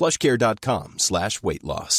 PlushCare.com/weight loss.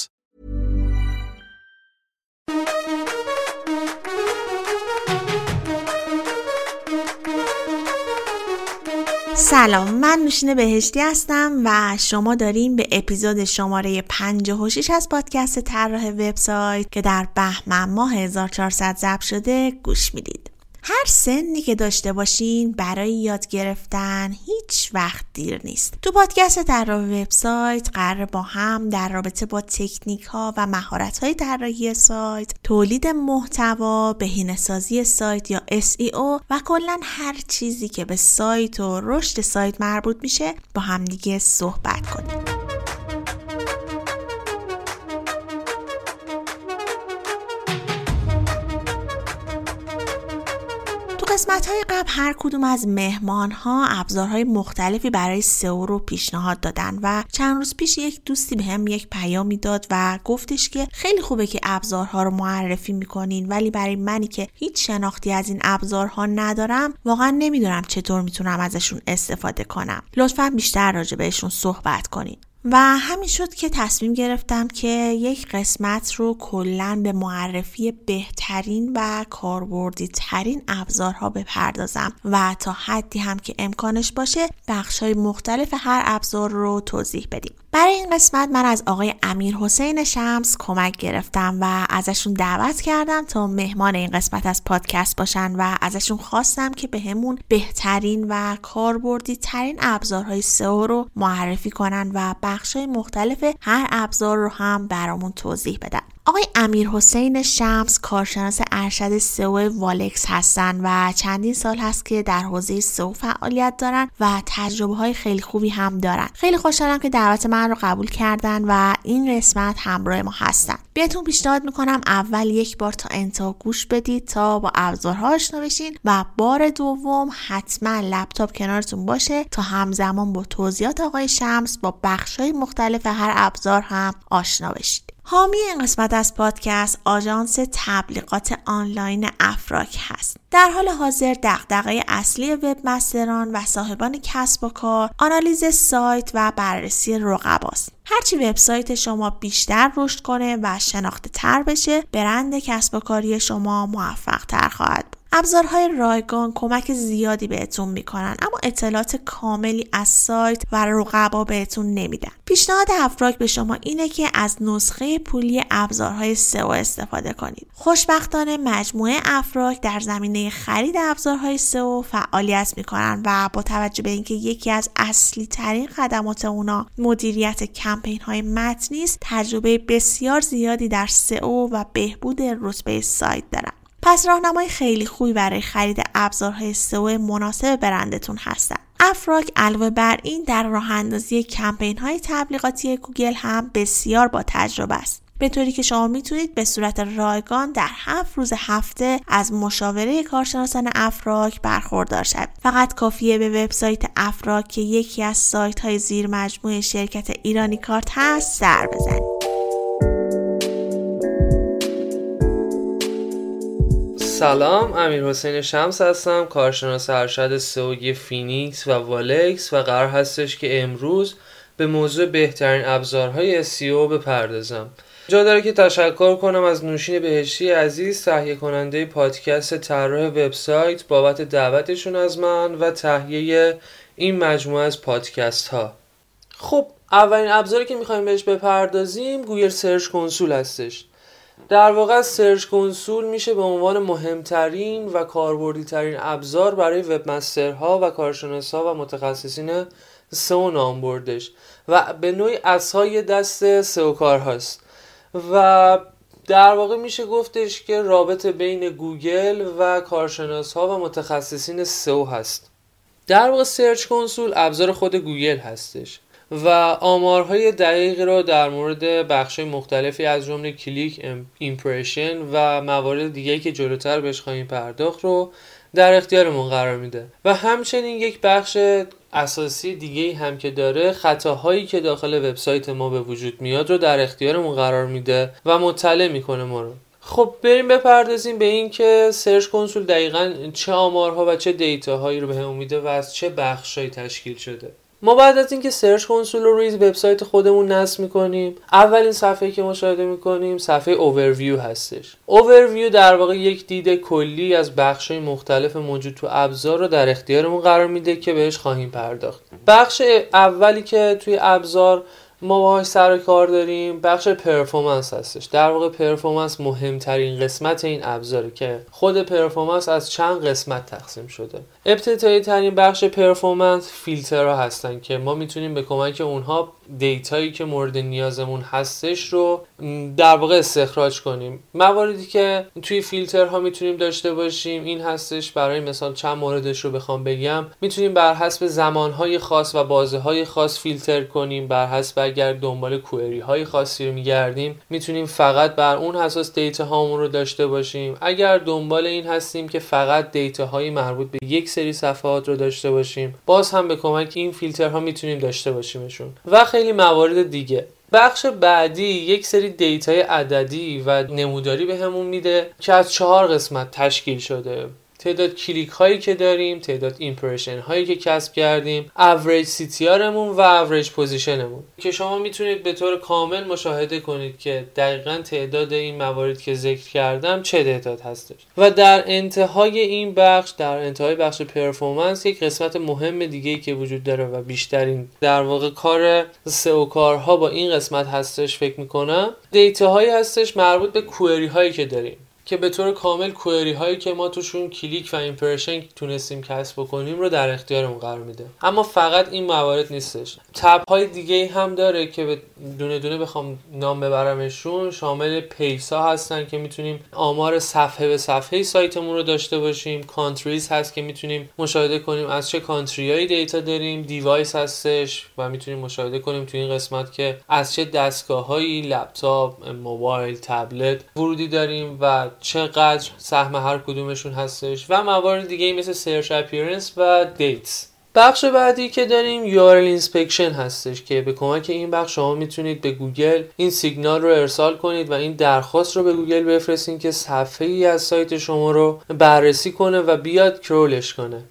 سلام، من نوشین بهشتی هستم و شما دارین به اپیزود شماره 56 از پادکست طراح وب سایت که در بهمن ماه 1400 ضبط شده گوش میدید. هر سنی که داشته باشین برای یاد گرفتن هیچ وقت دیر نیست. تو پادکست طراح وب سایت قراره با هم در رابطه با تکنیک ها و مهارت های طراحی سایت، تولید محتوا، بهینه‌سازی سایت یا SEO و کلاً هر چیزی که به سایت و رشد سایت مربوط میشه با هم دیگه صحبت کنیم. قسمت‌های قبل هر کدوم از مهمان‌ها ابزارهای مختلفی برای سئو رو پیشنهاد دادن و چند روز پیش یک دوستی بهم یک پیامی داد و گفتش که خیلی خوبه که ابزارها رو معرفی می‌کنین، ولی برای منی که هیچ شناختی از این ابزارها ندارم واقعاً نمی‌دونم چطور می‌تونم ازشون استفاده کنم. لطفاً بیشتر راجع بهشون صحبت کنین. و همین شد که تصمیم گرفتم که یک قسمت رو کلاً به معرفی بهترین و کاربردی ترین ابزارها بپردازم و تا حدی هم که امکانش باشه بخش‌های مختلف هر ابزار رو توضیح بدیم. برای این قسمت من از آقای امیرحسین شمس کمک گرفتم و ازشون دعوت کردم تا مهمان این قسمت از پادکست باشن و ازشون خواستم که به همون بهترین و کاربردی ترین ابزارهای سئو رو معرفی کنن و بخشای مختلف هر ابزار رو هم برامون توضیح بدن. آقای امیرحسین شمس کارشناس ارشد سئو والکس هستن و چندین سال هست که در حوزه سئو فعالیت دارن و تجربه های خیلی خوبی هم دارن. خیلی خوشحالم که دعوت من رو قبول کردن و این قسمت همراه ما هستن. بهتون پیشنهاد میکنم اول یک بار تا انتها گوش بدید تا با ابزارها آشنا بشین و بار دوم حتما لپتاپ کنارتون باشه تا همزمان با توضیحات آقای شمس با بخش‌های مختلف هر ابزار هم آشنا بشید. حامی این قسمت از پادکست آژانس تبلیغات آنلاین افراک هست. در حال حاضر دغدغه اصلی وب مستران و صاحبان کسب و کار آنالیز سایت و بررسی رقباست. هرچی وبسایت شما بیشتر رشد کنه و شناخته تر بشه، برند کسب و کاری شما موفق تر خواهد بود. ابزارهای رایگان کمک زیادی بهتون میکنن، اما اطلاعات کاملی از سایت و رقبا بهتون نمیدن. پیشنهاد افراک به شما اینه که از نسخه پولی ابزارهای سئو استفاده کنید. خوشبختانه مجموعه افراک در زمینه خرید ابزارهای سئو فعالیت میکنن و با توجه به اینکه یکی از اصلی ترین خدمات اونا مدیریت کمپین های متنی است، تجربه بسیار زیادی در سئو و بهبود رتبه سایت دارن. پس راهنمای خیلی خوبی برای خرید ابزارهای سئو مناسب برندتون هستن. افراک علاوه بر این در راه اندازی کمپین‌های تبلیغاتی گوگل هم بسیار با تجربه است. به طوری که شما میتونید به صورت رایگان در 7 روز هفته از مشاوره کارشناسان افراک برخوردار شوید. فقط کافیه به وبسایت افراک که یکی از سایت‌های زیر مجموعه شرکت ایرانی کارت هست سر بزنید. سلام، امیرحسین شمس هستم، کارشناس ارشد سئو فینیکس و والکس و قرار هستش که امروز به موضوع بهترین ابزارهای SEO بپردازم. جا داره که تشکر کنم از نوشین بهشتی عزیز، تهیه کننده پادکست طراح وب سایت بابت دعوتشون از من و تهیه این مجموعه از پادکست ها. خب اولین ابزاری که میخوایم بهش بپردازیم گوگل سرچ کنسول هستش. در واقع سرچ کنسول میشه به عنوان مهمترین و کاربردی ترین ابزار برای وب مسترها و کارشناسها و متخصصین سئو نام بردش و به نوعی عصای دست سئو کار هاست و در واقع میشه گفتش که رابطه بین گوگل و کارشناسها و متخصصین سئو هست. در واقع سرچ کنسول ابزار خود گوگل هستش و آمارهای دقیقی را در مورد بخش‌های مختلفی از جمله کلیک، ایمپرشن و موارد دیگه‌ای که جلوتر بهش خواهیم پرداخت رو در اختیارمون قرار میده و همچنین یک بخش اساسی دیگه‌ای هم که داره خطاهایی که داخل وبسایت ما به وجود میاد رو در اختیارمون قرار میده و مطلع میکنه ما رو. خب بریم بپردازیم به این که سرچ کنسول دقیقاً چه آمارها و چه دیتاهایی رو بهمون میده و از چه بخش‌هایی تشکیل شده. ما بعد از اینکه سرچ کنسول رو روی وبسایت خودمون نصب می‌کنیم، اولین صفحه‌ای که مشاهده می‌کنیم صفحه اوورویو هستش. اوورویو در واقع یک دید کلی از بخش‌های مختلف موجود تو ابزار رو در اختیارمون قرار میده که بهش خواهیم پرداخت. بخش اولی که توی ابزار ما باهاش سر کار داریم بخش پرفورمنس هستش. در واقع پرفورمنس مهمترین قسمت این ابزاره که خود پرفورمنس از چند قسمت تقسیم شده. ابتدایی ترین بخش پرفورمنس فیلترها هستن که ما میتونیم به کمک اونها دیتایی که مورد نیازمون هستش رو در واقع استخراج کنیم. مواردی که توی فیلترها میتونیم داشته باشیم این هستش، برای مثال چند موردش رو بخوام بگم، میتونیم بر حسب زمانهای خاص و بازه‌های خاص فیلتر کنیم، بر حسب اگر دنبال کوئری های خاصی رو میگردیم میتونیم فقط بر اون اساس دیتا هامون رو داشته باشیم. اگر دنبال این هستیم که فقط دیتا های مربوط به یک سری صفحات رو داشته باشیم باز هم به کمک این فیلترها میتونیم داشته باشیمشون و خیلی موارد دیگه. بخش بعدی یک سری دیتای عددی و نموداری بهمون میده که از 4 قسمت تشکیل شده: تعداد کلیک هایی که داریم، تعداد ایمپرشن هایی که کسب کردیم، اوریج سی تی آرمون و اوریج پوزیشنمون که شما میتونید به طور کامل مشاهده کنید که دقیقاً تعداد این موارد که ذکر کردم چه تعداد هستش. و در انتهای این بخش، در انتهای بخش پرفورمنس، یک قسمت مهم دیگه‌ای که وجود داره و بیشترین در واقع کار سئو کارها با این قسمت هستش فکر می‌کنم، دیتاهایی هستش مربوط به کوئری هایی که داریم که به طور کامل کوئری هایی که ما توشون کلیک و ایمپرشن تونستیم کسب بکنیم رو در اختیارمون قرار میده. اما فقط این موارد نیستش، تب های دیگه هم داره که دونه دونه بخوام نام ببرمشون شامل پیس ها هستن که میتونیم آمار صفحه به صفحه سایتمون رو داشته باشیم، کانتریز هست که میتونیم مشاهده کنیم از چه کانتریایی دیتا داریم، دیوایس هستش و میتونیم مشاهده کنیم تو این قسمت که از چه دستگاه‌هایی، لپتاپ، موبایل، تبلت ورودی داریم و چقدر سهم هر کدومشون هستش و موارد دیگه مثل سرچ اپیرنس و دیتس. بخش بعدی که داریم URL اینسپکشن هستش که به کمک این بخش شما میتونید به گوگل این سیگنال رو ارسال کنید و این درخواست رو به گوگل بفرستین که صفحه‌ای از سایت شما رو بررسی کنه و بیاد کرولش کنه.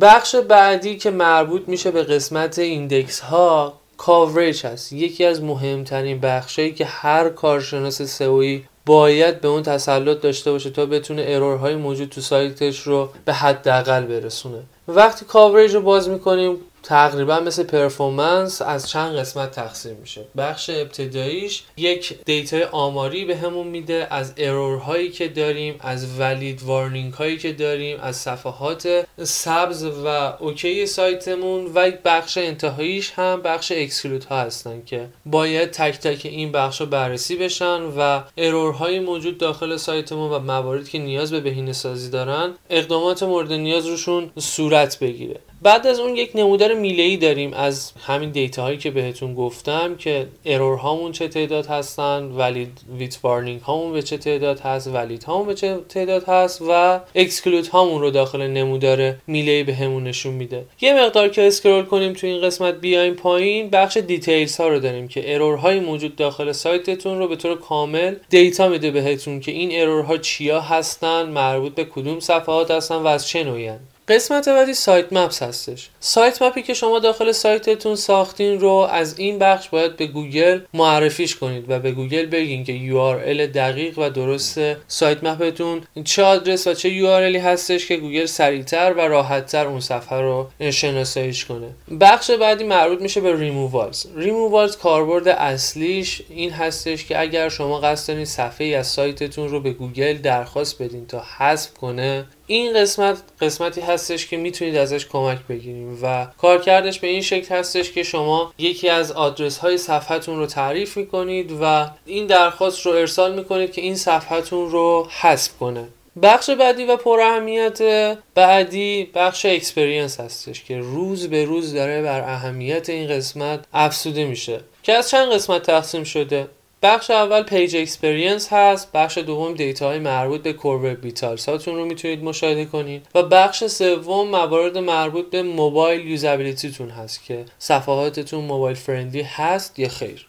بخش بعدی که مربوط میشه به قسمت ایندکس ها کاوریج هست، یکی از مهمترین بخشایی که هر کارشناس سئویی باید به اون تسلط داشته باشه تا بتونه ارورهای موجود تو سایتش رو به حداقل برسونه. وقتی کاوریج رو باز میکنیم تقریبا مثل پرفورمنس از چند قسمت تقسیم میشه. بخش ابتداییش یک دیتا آماری به همون میده از ارورهایی که داریم، از ولید وارنینگ هایی که داریم، از صفحات سبز و اوکی سایتمون و یک بخش انتهاییش هم بخش اکسکلود ها هستن که باید تک تک این بخش رو بررسی بشن و ارورهای موجود داخل سایتمون و مواردی که نیاز به بهینه سازی دارن اقدامات مورد نیاز روشون صورت بگیره. بعد از اون یک نمودار میله‌ای داریم از همین دیتاهایی که بهتون گفتم که ارورهامون چه تعداد هستن، ولید ویت وارنینگ هامون به چه تعداد هست، ولید هامون به چه تعداد هست و اکسکلود هامون رو داخل نمودار میله‌ای بهمون نشون میده. یه مقدار که اسکرول کنیم تو این قسمت بیایم پایین، بخش دیتیلز ها رو داریم که ارورهای موجود داخل سایتتون رو به طور کامل دیتا میده بهتون که این ارورها چیا هستن، مربوط به کدوم صفحات هستن و از چه نوعی هستن. قسمت بعدی سایت مپس هستش. سایت مپی که شما داخل سایتتون ساختین رو از این بخش باید به گوگل معرفیش کنید و به گوگل بگین که URL دقیق و درست سایت مپتون چه آدرس و چه URLی هستش که گوگل سریعتر و راحتتر اون صفحه رو شناساییش کنه. بخش بعدی مربوط میشه به ریمووالز. ریمووالز کاربرد اصلیش این هستش که اگر شما قصد دارین صفحه‌ای از سایتتون رو به گوگل درخواست بدین تا حذف کنه، این قسمت قسمتی هستش که میتونید ازش کمک بگیریم و کارکردش به این شکل هستش که شما یکی از آدرس های صفحتون رو تعریف میکنید و این درخواست رو ارسال میکنید که این صفحتون رو حذف کنه. بخش بعدی و پر اهمیت بعدی بخش اکسپریانس هستش که روز به روز داره بر اهمیت این قسمت افزوده میشه که از چند قسمت تقسیم شده. بخش اول پیج اکسپریانس هست، بخش دوم دیتاهای مربوط به کور وب ویتالز هاتون رو میتونید مشاهده کنید و بخش سوم موارد مربوط به موبایل یوزابیلیتی تون هست که صفحاتتون موبایل فرندلی هست یا خیر.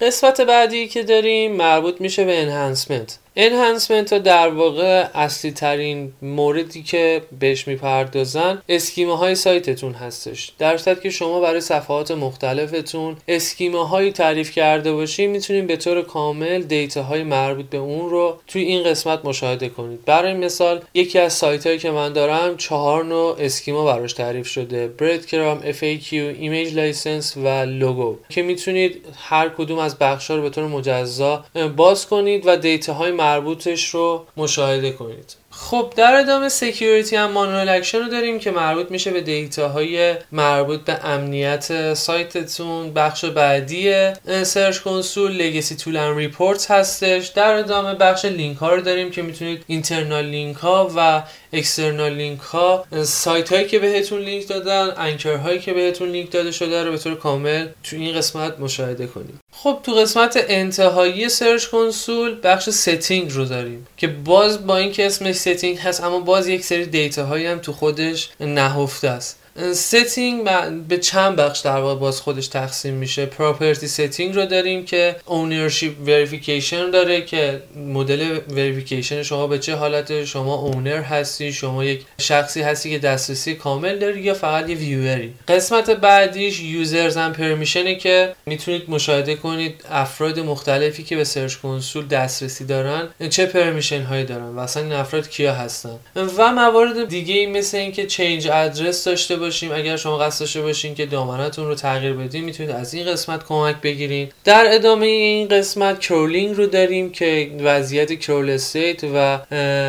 قسمت بعدی که داریم مربوط میشه به انهانسمنت. انهانسمنت ها در واقع اصلی ترین موردی که بهش میپردازن اسکیمه های سایتتون هستش. در صورتی که شما برای صفحات مختلفتون اسکیمه هایی تعریف کرده باشین، میتونید به طور کامل دیتا های مربوط به اون رو توی این قسمت مشاهده کنید. برای مثال یکی از سایت هایی که من دارم 4 نوع اسکیما براش تعریف شده: برد کرام، FAQ، ایمیج لایسنس و لوگو، که میتونید هر کدوم از بخش ها رو به طور مجزا باز کنید و دیتا های مربوطش رو مشاهده کنید. خب در ادامه سکیوریتی هم مانوال اکشن رو داریم که مربوط میشه به دیتاهای مربوط به امنیت سایتتون. بخش بعدی سرچ کنسول لگسی تول اند ریپورتس هستش. در ادامه بخش لینک ها رو داریم که میتونید اینترنال لینک ها و اکسترنال لینک ها، سایت هایی که بهتون لینک دادن، انکر هایی که بهتون لینک داده شده رو به طور کامل تو این قسمت مشاهده کنید. خب تو قسمت انتهایی سرچ کنسول بخش ستینگ رو داریم که باز با اینکه اسمش ستینگ هست اما باز یک سری دیتاهایی هم تو خودش نهفته است. ستینگ به چند بخش در واقع باز خودش تقسیم میشه. پراپرتی ستینگ رو داریم که اونرشیپ وریفیکیشن داره که مدل وریفیکیشن شما به چه حالته، شما اونر هستی، شما یک شخصی هستی که دسترسی کامل داری یا فقط یه ویوری. قسمت بعدیش یوزرز اند پرمیشنه که میتونید مشاهده کنید افراد مختلفی که به سرچ کنسول دسترسی دارن چه پرمیشن هایی دارن و اصلا این افراد کیا هستن. و موارد دیگه مثل اینکه چنج ادرس داشته باشیم، اگر شما قصد داشته باشین که دامنتون رو تغییر بدین میتونید از این قسمت کمک بگیرین. در ادامه این قسمت کرولینگ رو داریم که وضعیت کرول استیت و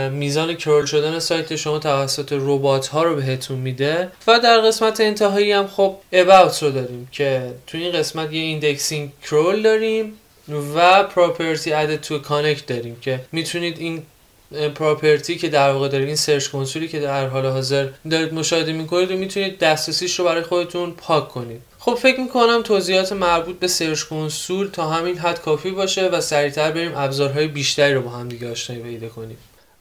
میزان کرول شدن سایت شما توسط ربات ها رو بهتون میده. و در قسمت انتهایی هم خب اباوت رو داریم که تو این قسمت یه ایندکسینگ کرول داریم و پراپرتی ادد تو کانکت داریم که میتونید این پراپرتی که در واقع دارید، این سرچ کنسولی که در حال حاضر دارید مشاهده میکنید و میتونید دسترسیش رو برای خودتون پاک کنید. خب فکر میکنم توضیحات مربوط به سرچ کنسول تا همین حد کافی باشه و سریعتر بریم ابزارهای بیشتری رو با هم دیگه آشنایی پیدا کنیم.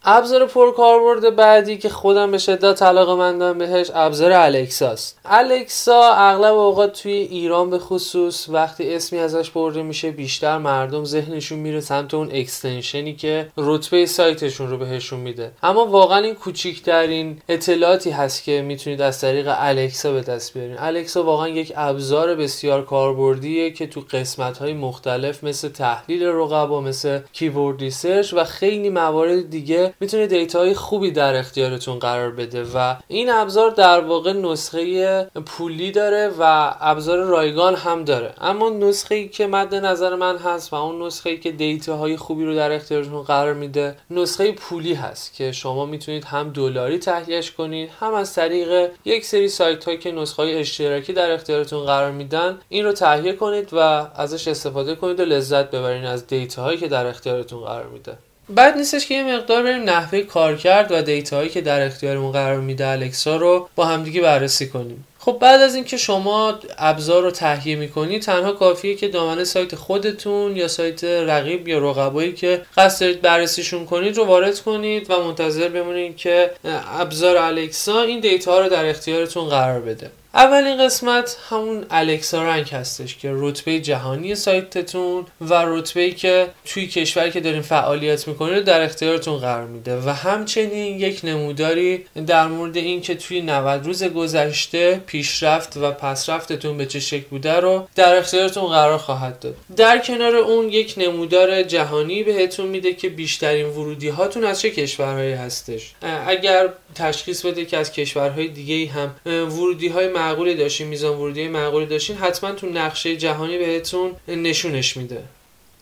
ابزار پرکاربرد بعدی که خودم به شدت علاقه‌مندم بهش ابزار الکساست. الکسا اغلب اوقات توی ایران به خصوص وقتی اسمی ازش برده میشه بیشتر مردم ذهنشون میره سمت اون اکستنشنی که رتبه سایتشون رو بهشون میده، اما واقعا این کوچیکترین اطلاعاتی هست که میتونید از طریق الکسا به دست بیارین. الکسا واقعا یک ابزار بسیار کاربردیه که تو قسمت‌های مختلف مثل تحلیل رقبا، مثل کیورد ریسرچ و خیلی موارد دیگه میتونه دیتاهای خوبی در اختیارتون قرار بده و این ابزار در واقع نسخه پولی داره و ابزار رایگان هم داره. اما نسخه‌ای که مد نظر من هست و اون نسخه‌ای که دیتاهای خوبی رو در اختیارتون قرار میده نسخه پولی هست که شما میتونید هم دلاری تهیهش کنید، هم از طریق یک سری سایت‌ها که نسخه‌های اشتراکی در اختیارتون قرار میدن این رو تهیه کنید و ازش استفاده کنید و لذت ببرید از دیتاهایی که در اختیارتون قرار میده. بد نیستش که یه مقدار بریم نحوه کارکرد و دیتاهایی که در اختیارمون قرار میده الکسا رو با همدیگه بررسی کنیم. خب بعد از اینکه شما ابزار رو تهیه میکنید تنها کافیه که دامنه سایت خودتون یا سایت رقیب یا رقبایی که قصد دارید بررسیشون کنید رو وارد کنید و منتظر بمونید که ابزار الکسا این دیتا رو در اختیارتون قرار بده. اولین قسمت همون الکسا رنک هستش که رتبه جهانی سایتتون و رتبه‌ای که توی کشوری که دارین فعالیت میکنید در اختیارتون قرار میده و همچنین یک نموداری در مورد این که توی 90 روز گذشته پیشرفت و پسرفتتون به چه شکل بوده رو در اختیارتون قرار خواهد داد. در کنار اون یک نمودار جهانی بهتون میده که بیشترین ورودی هاتون از چه کشورهایی هستش. اگر تشخیص بده که از کشورهای دیگه‌ای هم ورودی‌های معقولی داشتین، میزان ورودی معقولی داشتین، حتما تو نقشه جهانی بهتون نشونش میده.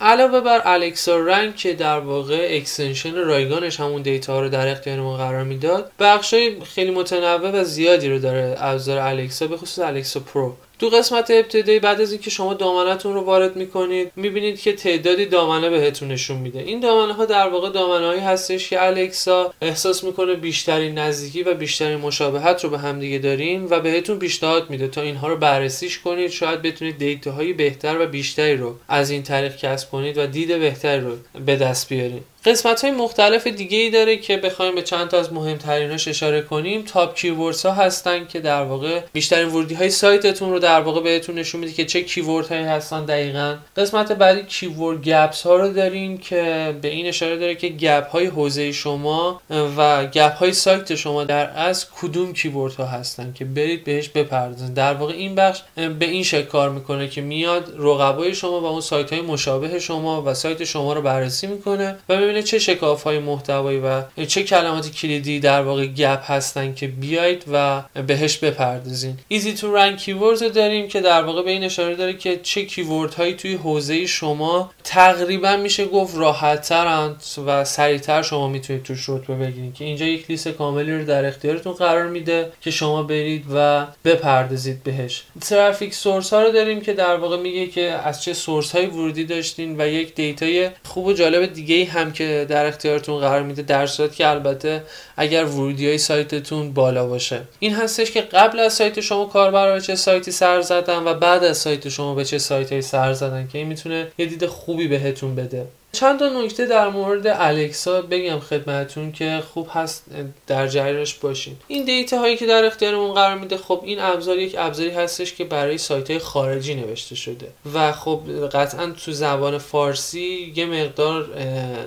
علاوه بر الکسا رنک که در واقع اکستنشن رایگانش همون دیتا رو در اختیار ما قرار میداد، بخشای خیلی متنوع و زیادی رو داره ابزار الکسا، به خصوص الکسا پرو. تو قسمت ابتدایی بعد از اینکه شما دامنه‌تون رو وارد می‌کنید، می‌بینید که تعدادی دامنه بهتون نشون میده. این دامنه‌ها در واقع دامنه‌هایی هستش که الکسا احساس می‌کنه بیشترین نزدیکی و بیشترین مشابهت رو به هم دیگه دارین و بهتون پیشنهاد میده تا اینها رو بررسیش کنید، شاید بتونید دیتاهای بهتر و بیشتری رو از این طریق کسب کنید و دید بهتری رو به دست بیارید. قسمت‌های مختلف دیگه‌ای داره که بخوایم به چند تا از مهم‌تریناش اشاره کنیم، تاپ کیوردزها هستن که در واقع بیشترین ورودی‌های سایتتون رو در واقع بهتون نشون میده که چه کیوردهایی هستن دقیقاً. قسمت بعدی کیورد گپس ها رو داریم که به این اشاره داره که گپ های حوزه شما و گپ های سایت شما در از کدوم کیوردها هستن که برید بهش بپردازید. در واقع این بخش به این شکل کار میکنه که میاد رقبای شما و اون سایت‌های مشابه شما و سایت شما رو بررسی میکنه و چه شکاف‌های محتوایی و چه کلمات کلیدی در واقع گپ هستن که بیاید و بهش بپردازین. ایزی تو رنک کیوردز داریم که در واقع به این اشاره داره که چه کیوردهایی توی حوزه شما تقریبا میشه گفت راحت‌ترن و سریع‌تر شما میتونید توش رتبه بگیرید، که اینجا یک لیست کاملی رو در اختیارتون قرار میده که شما برید و بپردازید بهش. ترافیک سورس ها رو داریم که در واقع میگه که از چه سورس‌های ورودی داشتین و یک دیتای خوب و جالب دیگه‌ای هم که در اختیارتون قرار میده، در صورتی که البته اگر ورودیای سایتتون بالا باشه. این هستش که قبل از سایت شما کاربرا به چه سایتی سر زدن و بعد از سایت شما به چه سایتی سر زدن، که این میتونه یه دید خوبی بهتون بده. چند تا نکته در مورد الکسا بگم خدمتتون که خوب هست در جریانش باشین. این دیتا هایی که در اختیارمون قرار میده، خب این ابزار یک ابزاری هستش که برای سایت‌های خارجی نوشته شده و خب قطعاً تو زبان فارسی یه مقدار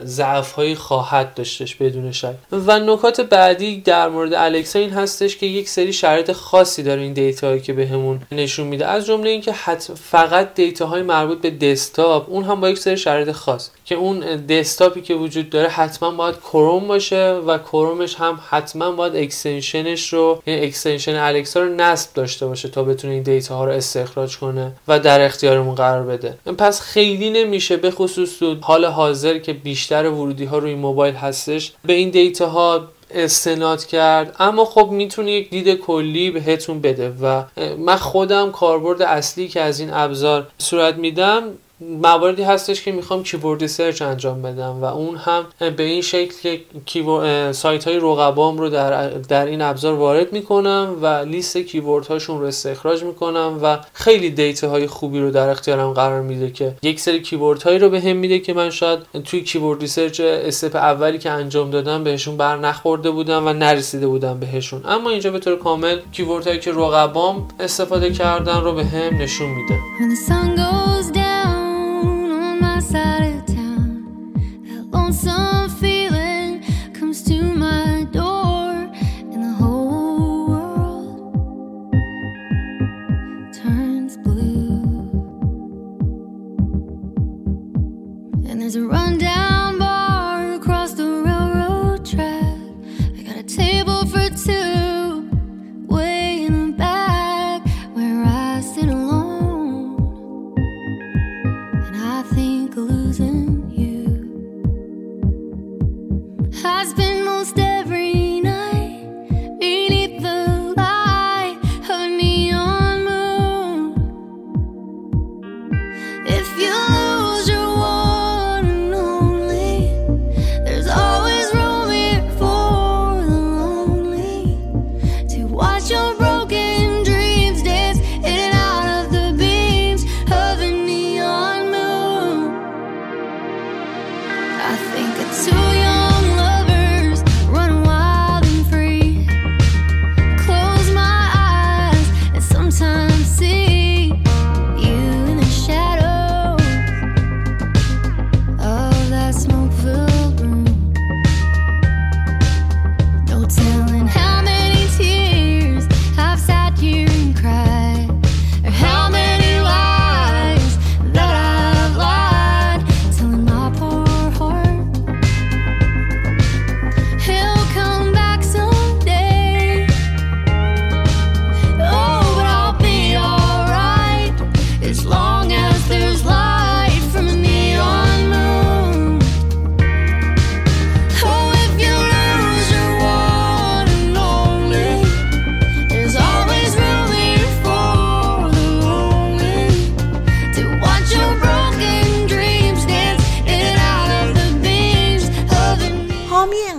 ضعف‌هایی خواهد داشتش بدون شک. و نکات بعدی در مورد الکسا این هستش که یک سری شرایط خاصی داره این دیتاهایی که بهمون نشون میده، از جمله اینکه فقط دیتاهای مربوط به دسکتاپ، اون هم با یک سری شرایط خاص، که اون دسکتاپی که وجود داره حتما باید کروم باشه و کرومش هم حتما باید اکستنشنش رو، یعنی اکستنشن الکسا رو نصب داشته باشه تا بتونه این دیتا ها رو استخراج کنه و در اختیارمون قرار بده. پس خیلی نمیشه، به خصوص تو حال حاضر که بیشتر ورودی ها روی موبایل هستش، به این دیتا ها استناد کرد، اما خب میتونه یک دید کلی بهتون بده و من خودم کاربرد اصلی که از این ابزار صورت میدم مواردی هستش که میخوام کیورد سرچ انجام بدم و اون هم به این شکل که سایت های رقبام رو در این ابزار وارد میکنم و لیست کیورد هاشون رو استخراج میکنم و خیلی دیتا های خوبی رو در اختیارم قرار میده که یک سری کیورد هایی رو بهم میده که من شاید توی کیورد سرچ استپ اولی که انجام دادم بهشون بر نخورده بودم و نرسیده بودم بهشون، اما اینجا به طور کامل کیورد هایی که رقبام استفاده کردن رو بهم نشون میده.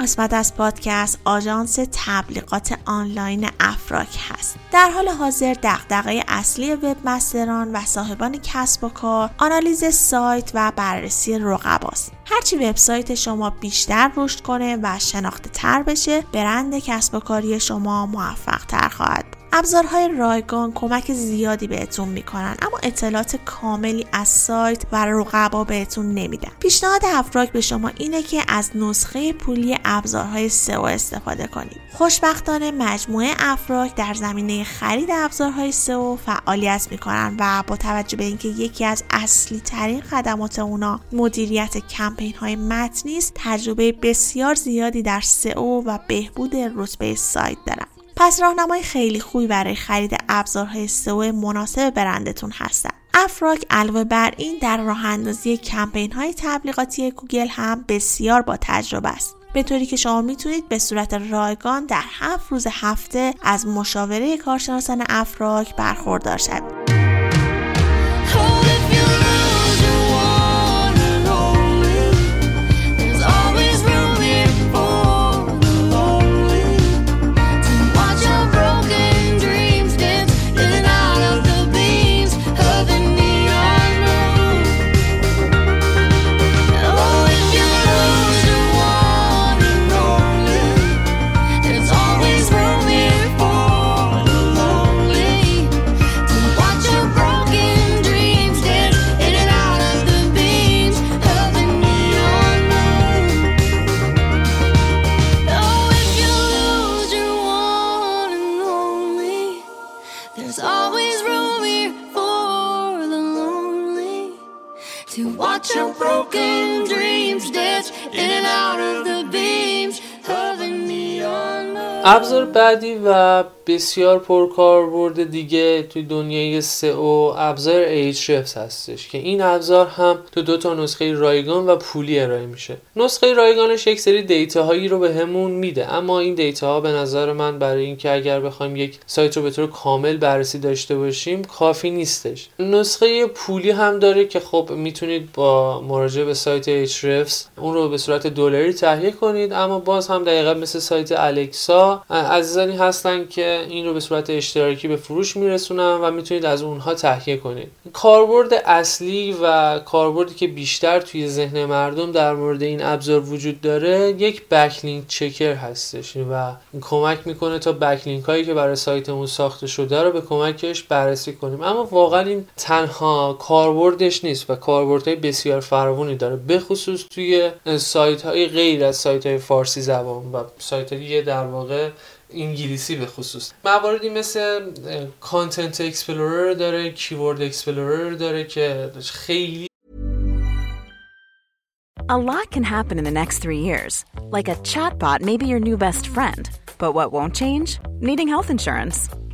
قسمت از پادکست آژانس تبلیغات آنلاین افراک هست. در حال حاضر دغدغه اصلی وب مستران و صاحبان کسب و کار آنالیز سایت و بررسی رقباست. هرچی وبسایت شما بیشتر رشد کنه و شناخته تر بشه، برند کسب و کاری شما موفق تر خواهد بود. ابزارهای رایگان کمک زیادی بهتون میکنن، اما اطلاعات کاملی از سایت و رقبا بهتون نمیدن. پیشنهاد افراک به شما اینه که از نسخه پولی ابزارهای سئو استفاده کنید. خوشبختانه مجموعه افراک در زمینه خرید ابزارهای سئو فعالیت میکنن و با توجه به اینکه یکی از اصلی ترین خدمات اونا مدیریت کمپین های متنی است، تجربه بسیار زیادی در سئو و بهبود رتبه سایت دارن. پس راهنمای خیلی خوبی برای خرید ابزارهای سئو مناسب برندتون هستن. افراک علاوه بر این در راه اندازی کمپین‌های تبلیغاتی گوگل هم بسیار با تجربه است، به طوری که شما میتونید به صورت رایگان در 7 روز هفته از مشاوره کارشناسان افراک برخوردار شوید. ابزار بعدی و بسیار پرکاربرد دیگه توی دنیای سئو ابزار Ahrefs هستش که این ابزار هم تو دو تا نسخه رایگان و پولی ارائه میشه. نسخه رایگانش یک سری دیتاهایی رو به همون میده، اما این دیتاها به نظر من برای اینکه اگر بخوایم یک سایت رو به طور کامل بررسی داشته باشیم کافی نیستش. نسخه پولی هم داره که خب میتونید با مراجعه به سایت Ahrefs اون رو به صورت دلاری تهیه کنید، اما باز هم دقیقاً مثل سایت الکسا عزیزانی هستن که این رو به صورت اشتراکی به فروش میرسونن و میتونید از اونها تهیه کنید. کاربرد اصلی و کاربردی که بیشتر توی ذهن مردم در مورد این ابزار وجود داره یک بکلینک چکر هستش و کمک میکنه تا بکلینک هایی که برای سایتمون ساخته شده رو به کمکش بررسی کنیم، اما واقعا این تنها کاربردش نیست و کاربردهای بسیار فراوانی داره، به خصوص توی سایت های غیر از سایت های فارسی زبان و سایت های در واقع انگلیسی. به خصوص مواردی مثل کانتنت اکسپلورر داره، کیورد اکسپلورر داره که خیلی A lot can happen in the next 3 years. Like a chatbot may be your new best friend. But what won't change? Needing health insurance.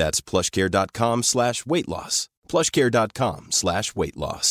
That's PlushCare.com/weight loss. PlushCare.com/weight loss.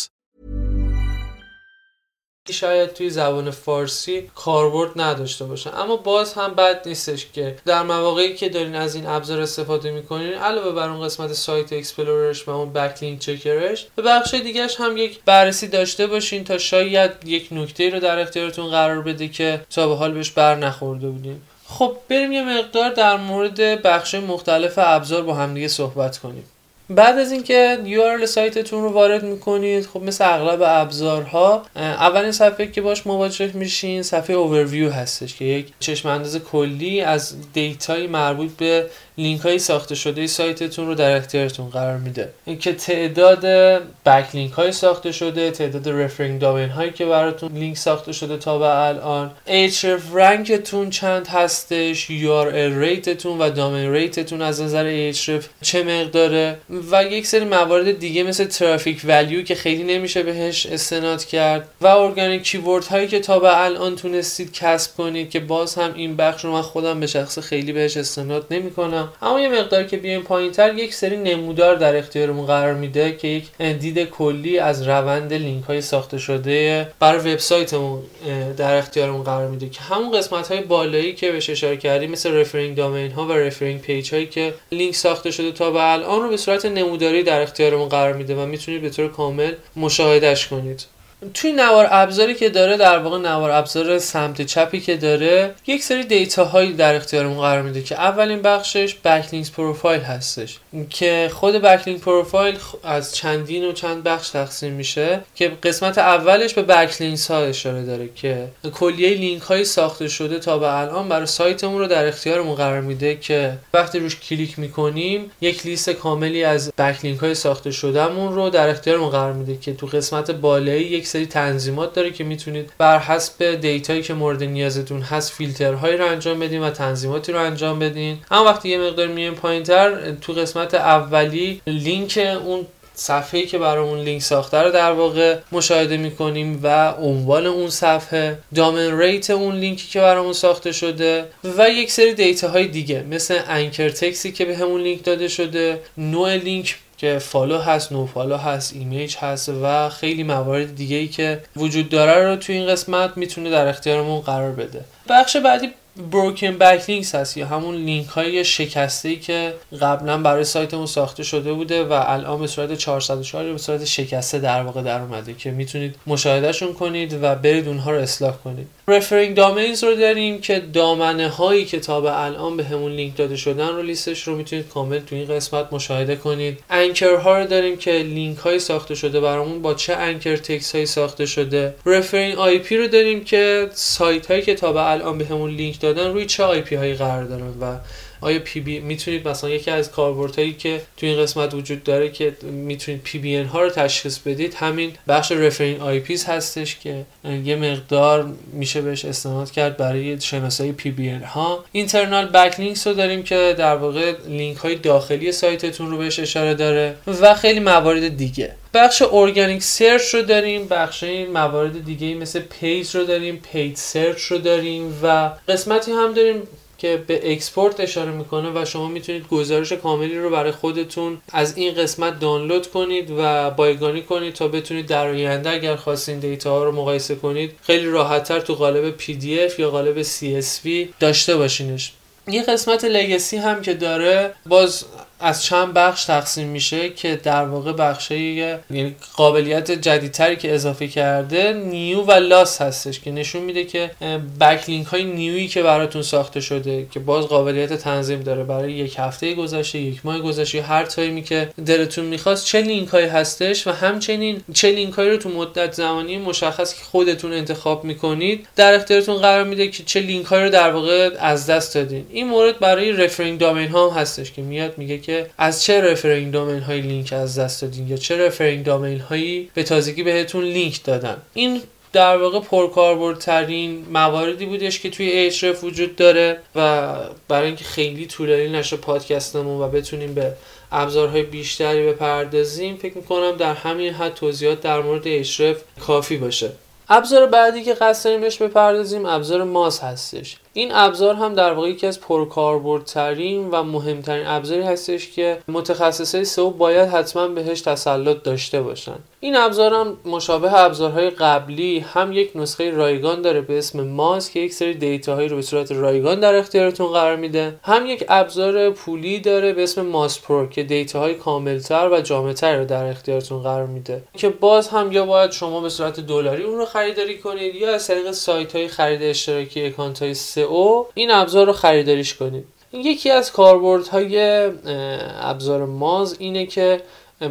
شاید توی زبان فارسی کاربرد نداشته باشه، اما باز هم بد نیستش که در مواقعی که دارین از این ابزار استفاده میکنین، علاوه بر اون قسمت سایت اکسپلوررش و اون بکلینک چکرش، به بخش دیگه‌اش هم یک بررسی داشته باشین تا شاید یک نکته رو در اختیارتون قرار بده که تا به حال بهش بر نخورده بودین. خب بریم یه مقدار در مورد بخش مختلف ابزار با هم دیگه صحبت کنیم. بعد از اینکه URL سایتتون رو وارد میکنید، خب مثل اغلب ابزارها اولین صفحه که باش مواجه میشین صفحه اوورویو هستش که یک چشم انداز کلی از دیتای مربوط به لینک های ساخته شده سایتتون رو در اختیارتون قرار میده، که تعداد بک لینک های ساخته شده، تعداد رفرنگ دامین هایی که براتون لینک ساخته شده تا به الان، Ahrefs رنکتون چند هستش، URL ریتتون و دامین ریتتون از نظر Ahrefs چه مقداره و یک سری موارد دیگه مثل ترافیک ولیو که خیلی نمیشه بهش استناد کرد و ارگانیک کیورد هایی که تا به الان تونستید کسب کنید، که باز هم این بخش رو من خودم به شخص خیلی بهش استناد نمیکنم. اما یه مقدار که بیایم پایین‌تر یک سری نمودار در اختیارمون قرار میده که یک دید کلی از روند لینک‌های ساخته شده برای وبسایتمون در اختیارمون قرار میده، که همون قسمت‌های بالایی که بهش اشاره کردیم مثل رفرینگ دامین‌ها و رفرینگ پیج‌هایی که لینک ساخته شده تا به الان رو به صورت نموداری در اختیارمون قرار میده و میتونید به طور کامل مشاهدهش کنید. توی نوار ابزاری که داره، در واقع نوار ابزار سمت چپی که داره، یک سری دیتا هایی در اختیارمون قرار میده که اولین بخشش بکلینک پروفایل هستش که خود بکلینک پروفایل از چندین و چند بخش تقسیم میشه که قسمت اولش به بکلینکس ها اشاره داره که کلیه لینک های ساخته شده تا به الان برای سایتمون رو در اختیارمون قرار میده که وقتی روش کلیک میکنیم یک لیست کاملی از بکلینک های ساخته شدهمون رو در اختیارمون قرار میده که تو قسمت بالایی یک سری تنظیمات داره که میتونید بر حسب دیتایی که مورد نیازتون هست فیلترهایی رو انجام بدین و تنظیماتی رو انجام بدین. اما وقتی یه مقدار میایم پایین‌تر، تو قسمت اولی لینک اون صفحه‌ای که برامون لینک ساخته رو در واقع مشاهده می‌کنیم و عنوان اون صفحه، دامین ریت اون لینکی که برامون ساخته شده و یک سری دیتاهای دیگه مثل انکر تکسی که بهمون لینک داده شده، نوع لینک که فالو هست، نو فالو هست، ایمیج هست و خیلی موارد دیگه‌ای که وجود داره رو تو این قسمت میتونه در اختیارمون قرار بده. بخش بعدی broken backlinks هست یا همون لینک های شکسته‌ای که قبلا برای سایتمون ساخته شده بوده و الان به صورت 404 یا به صورت شکسته در واقع در اومده که میتونید مشاهدهشون کنید و برید اونها رو اصلاح کنید. رفرینگ دامینز رو داریم که دامنه هایی که تا به الان به همون لینک داده شدن رو لیستش رو میتونید کامل تو این قسمت مشاهده کنید. انکر ها رو داریم که لینک های ساخته شده برامون با چه انکر تکست هایی ساخته شده. رفرینگ آی پی رو داریم که سایت هایی که تا به الان به همون لینک دادن روی چه آی پی هایی قرار دارن و آیا پی بی میتونید مثلا یکی از کاربردهایی که تو این قسمت وجود داره که میتونید پی بی ان ها رو تشخیص بدید، همین بخش رفرینگ آی پیز هستش که یه مقدار میشه بهش استناد کرد برای شناسایی پی بی ان ها. اینترنال بک لینکس رو داریم که در واقع لینک های داخلی سایتتون رو بهش اشاره داره و خیلی موارد دیگه. بخش ارگانیک سرچ رو داریم، بخش این موارد دیگه مثل پیج رو داریم، پیج سرچ رو داریم و قسمتی هم داریم که به اکسپورت اشاره میکنه و شما میتونید گزارش کاملی رو برای خودتون از این قسمت دانلود کنید و بایگانی کنید تا بتونید در آینده اگر خواستین دیتا ها رو مقایسه کنید خیلی راحت‌تر تو قالب PDF یا قالب CSV داشته باشینش. یه قسمت لگسی هم که داره باز از چند بخش تقسیم میشه که در واقع بخشی قابلیت جدیدتری که اضافه کرده نیو و لاس هستش که نشون میده که بکلینک های نیویی که براتون ساخته شده که باز قابلیت تنظیم داره برای یک هفته گذشته، یک ماه گذشته، هر تایمی که دلتون میخواست چه لینک هایی هستش و همچنین چه لینک هایی رو تو مدت زمانی مشخص که خودتون انتخاب میکنید در اختیارتون قرار میده که چه لینک هایی رو در واقع از دست دادین. این مورد برای رفرینگ دامین ها هم هستش که میاد میگه که از چه رفرینگ دامین های لینک از دست دادین یا چه رفرینگ دامین هایی به تازگی بهتون لینک دادن. این در واقع پرکاربردترین مواردی بودش که توی اچرف وجود داره و برای اینکه خیلی طولانی نشه پادکستمون و بتونیم به ابزارهای بیشتری بپردازیم، فکر می‌کنم در همین حد توضیحات در مورد اچرف کافی باشه. ابزار بعدی که قصد داریم بهش بپردازیم ابزار ماز هستش. این ابزار هم در واقع یکی از پرکاربردترین و مهمترین ابزاری هستش که متخصصای سئو باید حتما بهش تسلط داشته باشن. این ابزار هم مشابه ابزارهای قبلی هم یک نسخه رایگان داره به اسم ماز که یک سری دیتاهایی رو به صورت رایگان در اختیارتون قرار میده. هم یک ابزار پولی داره به اسم ماز پرو که دیتاهای کاملتر و جامع‌تر رو در اختیارتون قرار میده که باز هم یا باید شما به صورت دلاری اون رو خریداری کنید یا از طریق سایت‌های خرید اشتراکی اکانت‌های او این ابزار رو خریداریش کنید. این یکی از کاربردهای ابزار ماز اینه که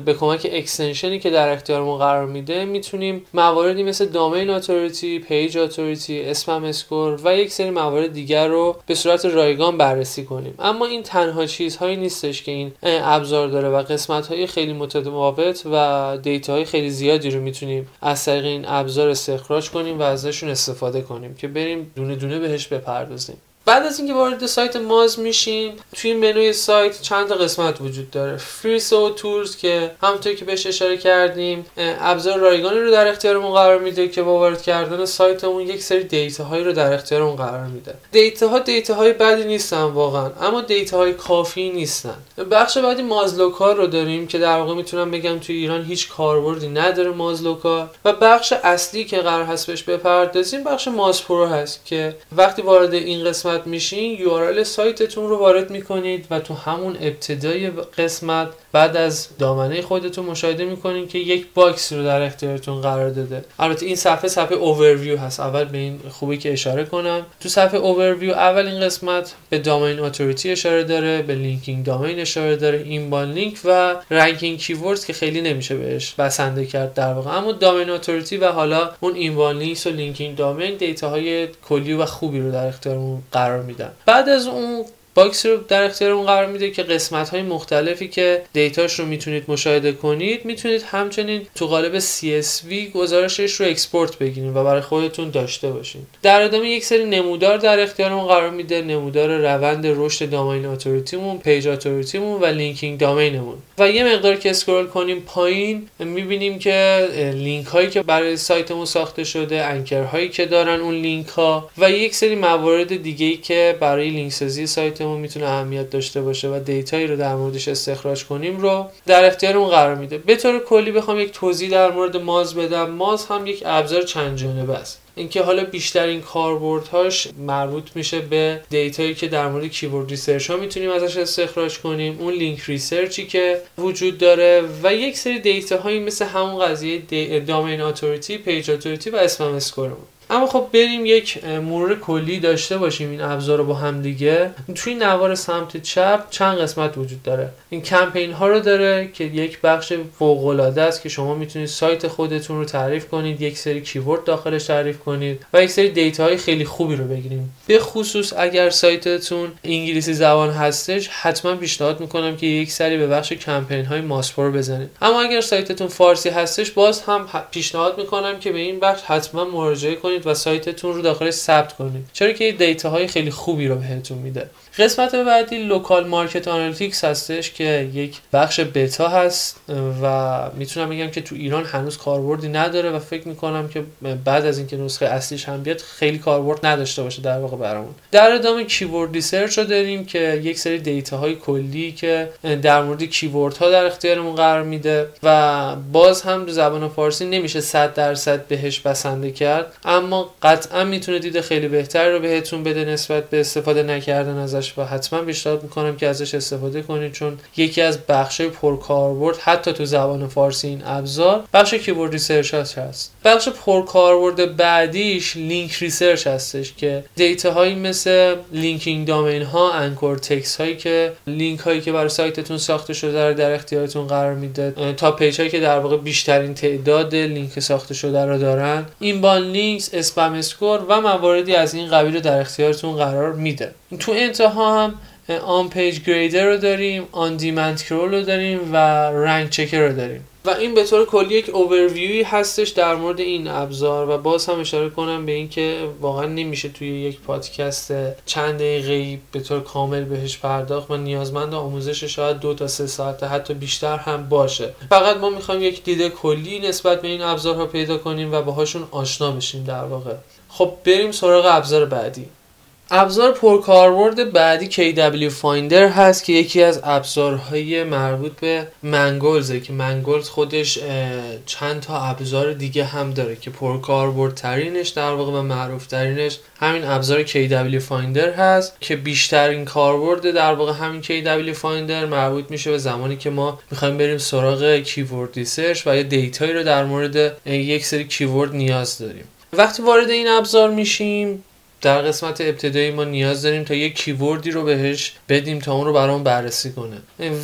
به کمک اکستنشنی که در اختیارمون قرار میده میتونیم مواردی مثل دامین اتوریتی، پیج اتوریتی، اسپم اسکور و یک سری موارد دیگر رو به صورت رایگان بررسی کنیم. اما این تنها چیزهایی نیستش که این ابزار داره و قسمت‌های خیلی متفاوت و دیتاهای خیلی زیادی رو میتونیم از طریق این ابزار استخراج کنیم و ازشون استفاده کنیم که بریم دونه دونه بهش بپردازیم. بعد از اینکه وارد سایت ماز میشیم، توی منوی سایت چند تا قسمت وجود داره. فری سئو تورز که همونطور که بهش اشاره کردیم ابزار رایگانی رو در اختیارمون قرار میده که با وارد کردن سایتمون یک سری دیتاهایی رو در اختیارمون قرار میده. دیتاهای بدی نیستن واقعا، اما دیتاهای کافی نیستن. بخش بعدی مازلوکار رو داریم که در واقع میتونم بگم توی ایران هیچ کاربردی نداره مازلوکار، و بخش اصلی که قرار هست بهش بپردازیم بخش ماز پرو هست که وقتی وارد این قسمت میشین URL سایتتون رو وارد میکنید و تو همون ابتدای قسمت بعد از دامنه خودتون مشاهده میکنین که یک باکس رو در اختیارتون قرار داده. البته این صفحه اوورویو هست، اول به این خوبه که اشاره کنم. تو صفحه اوورویو اولین قسمت به دامین اتوریتی اشاره داره، به لینکینگ دامین اشاره داره، اینبان لینک و رنکینگ کیوردز که خیلی نمیشه بهش بسنده کرد در واقع. اما دامین اتوریتی و حالا اون اینبان لینکس و لینکینگ دامین دیتاهای کلی و خوبی رو در اختیارمون قرار میدن. بعد از اون باکس رو در اختیارمون قرار میده که قسمت‌های مختلفی که دیتاش رو میتونید مشاهده کنید، میتونید همچنین تو قالب CSV گزارشش رو اکسپورت بگیرید و برای خودتون داشته باشین. در ادامه یک سری نمودار در اختیارمون قرار میده، نمودار روند رشد دامین اتوریتیمون، پیج اتوریتیمون و لینکینگ دامینمون. و یه مقدار که اسکرول کنیم پایین میبینیم که لینک‌هایی که برای سایتمون ساخته شده، انکرهایی که دارن اون لینک‌ها و یک سری موارد دیگه‌ای که برای لینک‌سازی سایت میتونه اهمیت داشته باشه و دیتایی رو در موردش استخراج کنیم رو در اختیارمون قرار میده. به طور کلی بخوام یک توضیح در مورد ماز بدم، ماز هم یک ابزار چند جانبه است. اینکه حالا بیشترین کاربردهاش مربوط میشه به دیتایی که در مورد کیورد ریسرچ ها میتونیم ازش استخراج کنیم، اون لینک ریسرچی که وجود داره و یک سری دیتاهایی مثل همون قضیه دامین اتوریتی، پیج اتوریتی و اسپم اسکورمون. اما خب بریم یک مرور کلی داشته باشیم این ابزار رو با هم دیگه. توی نوار سمت چپ چند قسمت وجود داره. این کمپین ها رو داره که یک بخش فوق العاده است که شما میتونید سایت خودتون رو تعریف کنید، یک سری کیورد داخلش تعریف کنید و یک سری دیتاهای خیلی خوبی رو بگیرید. به خصوص اگر سایتتون انگلیسی زبان هستش، حتما پیشنهاد میکنم که یک سری به بخش کمپین های ماسپور بزنید. اما اگر سایتتون فارسی هستش، باز هم پیشنهاد میکنم که به این بخش حتما مراجعه کنید و سایتتون رو داخلش ثبت کنید، چرا که دیتاهای خیلی خوبی رو بهتون میده. قسمت بعدی لوکال مارکت آنالیتیکس هستش که یک بخش بتا هست و میتونم بگم که تو ایران هنوز کاربردی نداره و فکر میکنم که بعد از اینکه نسخه اصلیش هم بیاد خیلی کاربرد نداشته باشه در واقع برامون. در ادامه کیورد ریسرچ رو داریم که یک سری دیتاهای کلی که در مورد کیوردها در اختیارمون قرار میده و باز هم در زبان فارسی نمیشه 100% بهش بسنده کرد، اما قطعا میتونه دید خیلی بهتری رو بهتون بده نسبت به استفاده نکردن ازش و حتما پیشنهاد میکنم که ازش استفاده کنید، چون یکی از بخشای پرکاربرد حتی تو زبان فارسی این ابزار بخش کیورد ریسرچ هست. بخش پرکاربرد بعدیش لینک ریسرچ هستش که دیتاهایی مثل لینکینگ دامین ها، انکور تکست هایی که لینک هایی که برای سایتتون ساخته شده رو در اختیارتون قرار میده تا پیج هایی که در واقع بیشترین تعداد لینک ساخته شده رو دارن، اینبان لینکس، اسپم اسکور و مواردی از این قبیل رو در اختیارتون قرار میده. تو انتها هم آن پیج گریدر رو داریم، آن دیمند کرول رو داریم و رنگ چکر رو داریم. و این به طور کلی یک اوورویوی هستش در مورد این ابزار. و باز هم اشاره کنم به این که واقعا نمیشه توی یک پادکست چند دقیقه‌ای به طور کامل بهش پرداخت و نیازمند آموزش شاید 2 تا 3 ساعت حتی بیشتر هم باشه. فقط ما میخوایم یک دید کلی نسبت به این ابزارها پیدا کنیم و باهاشون آشنا بشیم در واقع. خب بریم سراغ ابزار بعدی. ابزار پرکاربرد بعدی KWFinder هست که یکی از ابزارهای مربوط به منگولزه که منگولز خودش چند تا ابزار دیگه هم داره که پرکاربردترینش در واقع و معروفترینش همین ابزار KWFinder هست که بیشترین کاربرد در واقع همین KWFinder مربوط میشه به زمانی که ما میخوایم بریم سراغ کیورد ریسرچ و یا دیتایی رو در مورد یک سری کیورد نیاز داریم. وقتی وارد این ابزار میشیم در قسمت ابتدایی ما نیاز داریم تا یک کیوردی رو بهش بدیم تا اون رو برامون بررسی کنه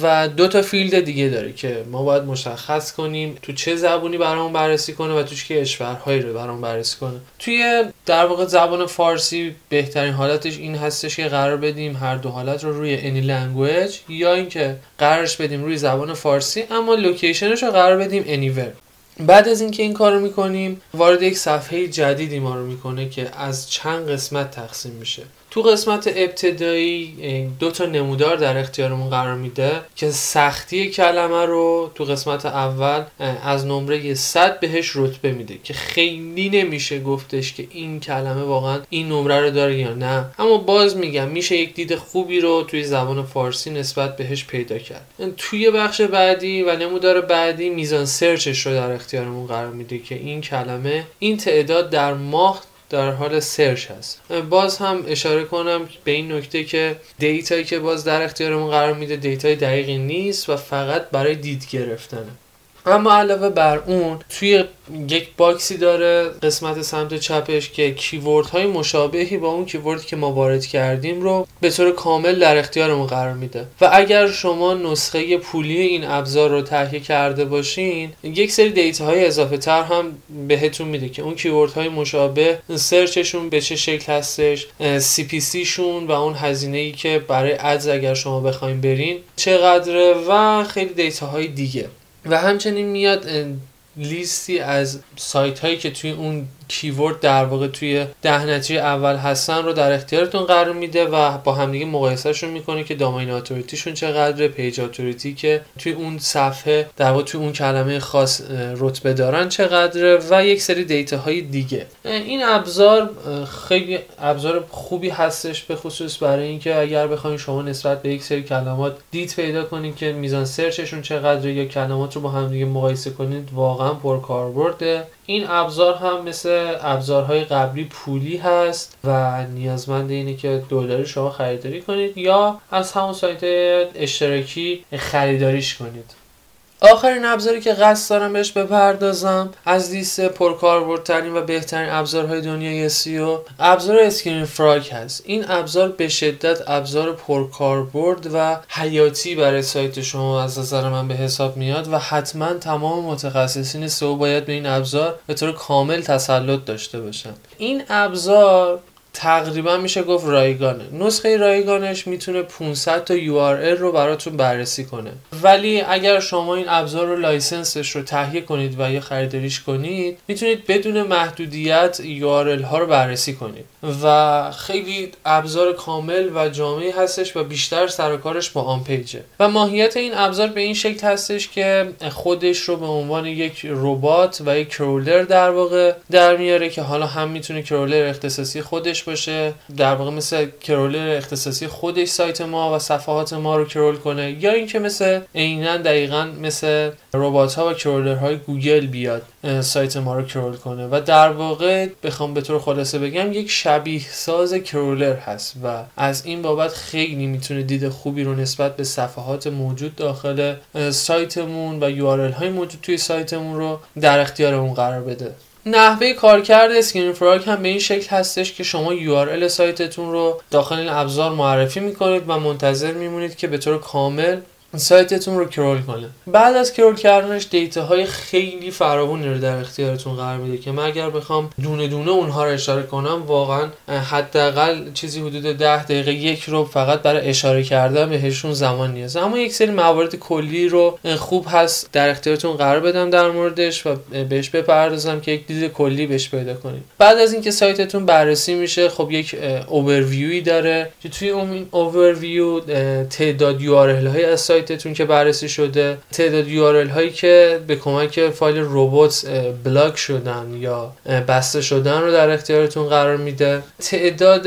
و 2 تا فیلد دیگه داره که ما باید مشخص کنیم تو چه زبونی برامون بررسی کنه و تو چه کشورهایی رو برامون بررسی کنه. توی در واقع زبان فارسی بهترین حالتش این هستش که قرار بدیم هر دو حالت رو روی any language یا اینکه قرارش بدیم روی زبان فارسی اما لوکیشنش رو قرار بدیم anywhere. بعد از اینکه این کارو میکنیم وارد یک صفحه جدیدی ما رو میکنه که از چند قسمت تقسیم میشه. تو قسمت ابتدایی 2 تا نمودار در اختیارمون قرار میده که سختی کلمه رو تو قسمت اول از نمره 100 بهش رتبه میده که خیلی نمیشه گفتش که این کلمه واقعا این نمره رو داره یا نه، اما باز میگم میشه یک دید خوبی رو توی زبان فارسی نسبت بهش پیدا کرد. توی بخش بعدی و نمودار بعدی میزان سرچش رو در اختیارمون قرار میده که این کلمه این تعداد در ماه در حال سرچ هست. باز هم اشاره کنم به این نکته که دیتایی که باز در اختیارمون قرار میده دیتای دقیقی نیست و فقط برای دید گرفتنه. اما علاوه بر اون توی یک باکسی داره قسمت سمت چپش که کیوردهای مشابهی با اون کیوردی که ما وارد کردیم رو به طور کامل در اختیارمون قرار میده و اگر شما نسخه پولی این ابزار رو تهیه کرده باشین یک سری دیتاهای اضافه تر هم بهتون میده که اون کیوردهای مشابه سرچشون به چه شکل هستش، CPC شون و اون هزینه‌ای که برای ادز اگر شما بخواید برین چقدره و خیلی دیتاهای دیگه. و همچنین میاد لیستی از سایت هایی که توی اون کیورد در واقع توی 10 نتیجه اول هستن رو در اختیارتون قرار میده و با همدیگه مقایسهشون میکنه که دامین اتوریتیشون چقدره، پیج اتوریتی که توی اون صفحه در واقع توی اون کلمه خاص رتبه دارن چقدره و یک سری دیتاهای دیگه. این ابزار خیلی ابزار خوبی هستش به خصوص برای اینکه اگر بخواید شما نسبت به یک سری کلمات دیت پیدا کنید که میزان سرچشون چقدره یا کلمات رو با همدیگه مقایسه کنید واقعا پرکاربرده. این ابزار هم مثل ابزارهای قبلی پولی هست و نیازمند اینه که $دلاری شما خریداری کنید یا از همون سایت اشتراکی خریداریش کنید. آخرین ابزاری که قصد دارم بهش بپردازم از لیست پرکاربردترین و بهترین ابزارهای دنیای SEO ابزار اسکرین فراگ هست. این ابزار به شدت ابزار پرکاربرد و حیاتی برای سایت شما از نظر من به حساب میاد و حتما تمام متخصصین سئو باید به این ابزار به طور کامل تسلط داشته باشن. این ابزار تقریبا میشه گفت رایگانه. نسخه رایگانش میتونه 500 تا URL رو براتون بررسی کنه. ولی اگر شما این ابزار رو لایسنسش رو تهیه کنید و یا خریداریش کنید میتونید بدون محدودیت URL ها رو بررسی کنید و خیلی ابزار کامل و جامعی هستش و بیشتر سر کارش با آن پیجه. و ماهیت این ابزار به این شکل هستش که خودش رو به عنوان یک ربات و یک کرولر در واقع در میاره که حالا هم میتونه کرولر اختصاصی خودش باشه در واقع مثل کرولر اختصاصی خودش سایت ما و صفحات ما رو کرول کنه یا اینکه مثل عیناً دقیقاً مثل ربات ها و کرولرهای گوگل بیاد سایت ما رو کرول کنه و در واقع بخوام به طور خلاصه بگم یک شبیه ساز کرولر هست و از این بابت خیلی میتونه دید خوبی رو نسبت به صفحات موجود داخل سایتمون و URL های موجود توی سایتمون رو در اختیارمون قرار بده. نحوه کارکرد اسکرین فراگ هم به این شکل هستش که شما URL سایتتون رو داخل این ابزار معرفی میکنید و منتظر میمونید که به طور کامل سایتتون رو کرول کنه. بعد از کرول کردنش دیتاهای خیلی فراوانی رو در اختیارتون قرار میده که من اگر بخوام دونه دونه اونها رو اشاره کنم واقعا حداقل چیزی حدود 10 دقیقه یک رو فقط برای اشاره کردن بهشون زمان نیاز. اما یک سری موارد کلی رو خوب هست در اختیارتون قرار بدم در موردش و بهش بپردازم که یک دید کلی بهش پیدا کنید. بعد از اینکه سایتتون بررسی میشه خب یک اوورویوی داره که توی اون اوورویو تعداد یو آر ال های از سایتتون که بررسی شده، تعداد یو آر ال هایی که به کمک فایل ربات بلاک شدن یا بسته شدن رو در اختیارتون قرار میده، تعداد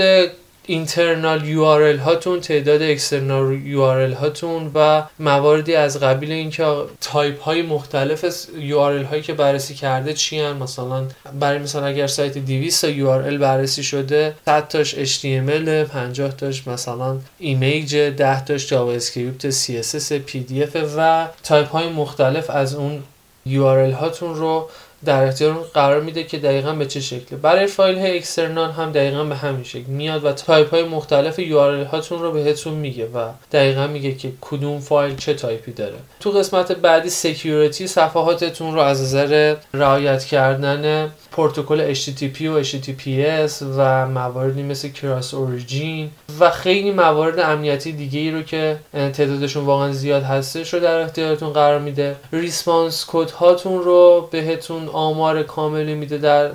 اینترنال یو آر ال هاتون، تعداد اکسترنال یو آر ال هاتون و مواردی از قبیل اینکه تایپ های مختلف یو آر ال هایی که بررسی کرده چی ان، مثلا برای مثلا اگر سایت 200 تا یو آر ال بررسی شده 100 تاش اچ تی ام ال، 50 تاش مثلا ایمیج، 10 تاش جاوا اسکریپت، سی اس اس، پی دی اف و تایپ های مختلف از اون یو آر ال هاتون رو در اختیارتون قرار میده که دقیقاً به چه شکله. برای فایل های اکسترنال هم دقیقاً به همین شکل میاد و تایپ های مختلف یو آر ال هاتون رو بهتون میگه و دقیقاً میگه که کدوم فایل چه تایپی داره. تو قسمت بعدی سکیوریتی صفحاتتون رو از نظر رعایت کردن پروتکل HTTP و HTTPS و مواردی مثل کراس اوریجین و خیلی موارد امنیتی دیگه ای رو که تعدادشون واقعا زیاد هستش رو در اختیارتون قرار میده. ریسپانس کد هاتون رو بهتون آمار کاملی میده در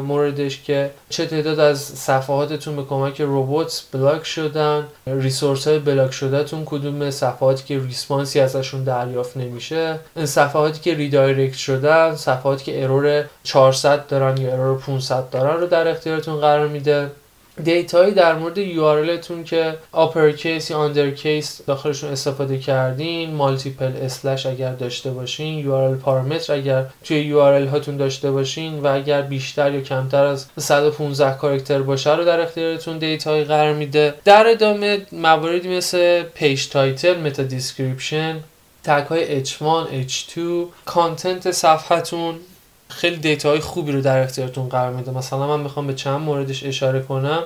موردش که چه تعداد از صفحاتتون به کمک ربات بلاک شدن، ریسورس های بلاک شدهتون کدوم، صفحاتی که ریسپانسی ازشون دریافت نمیشه، صفحاتی که ریدایرکت شدن، صفحاتی که ارور 400 دارن یا ارور 500 دارن رو در اختیارتون قرار میده. دیتایی در مورد یورلتون که uppercase یا undercase داخلشون استفاده کردین، multiple اسلش اگر داشته باشین، url پارامتر اگر توی url هاتون داشته باشین و اگر بیشتر یا کمتر از 115 کاراکتر باشه رو در اختیارتون دیتایی قرار میده. در ادامه مواردی مثل پیج تایتل، متا دیسکریپشن، تگ های h1 h2، کانتنت صفحتون خیلی دیتاهای خوبی رو در اختیارتون قرار میده. مثلا من میخوام به چند موردش اشاره کنم.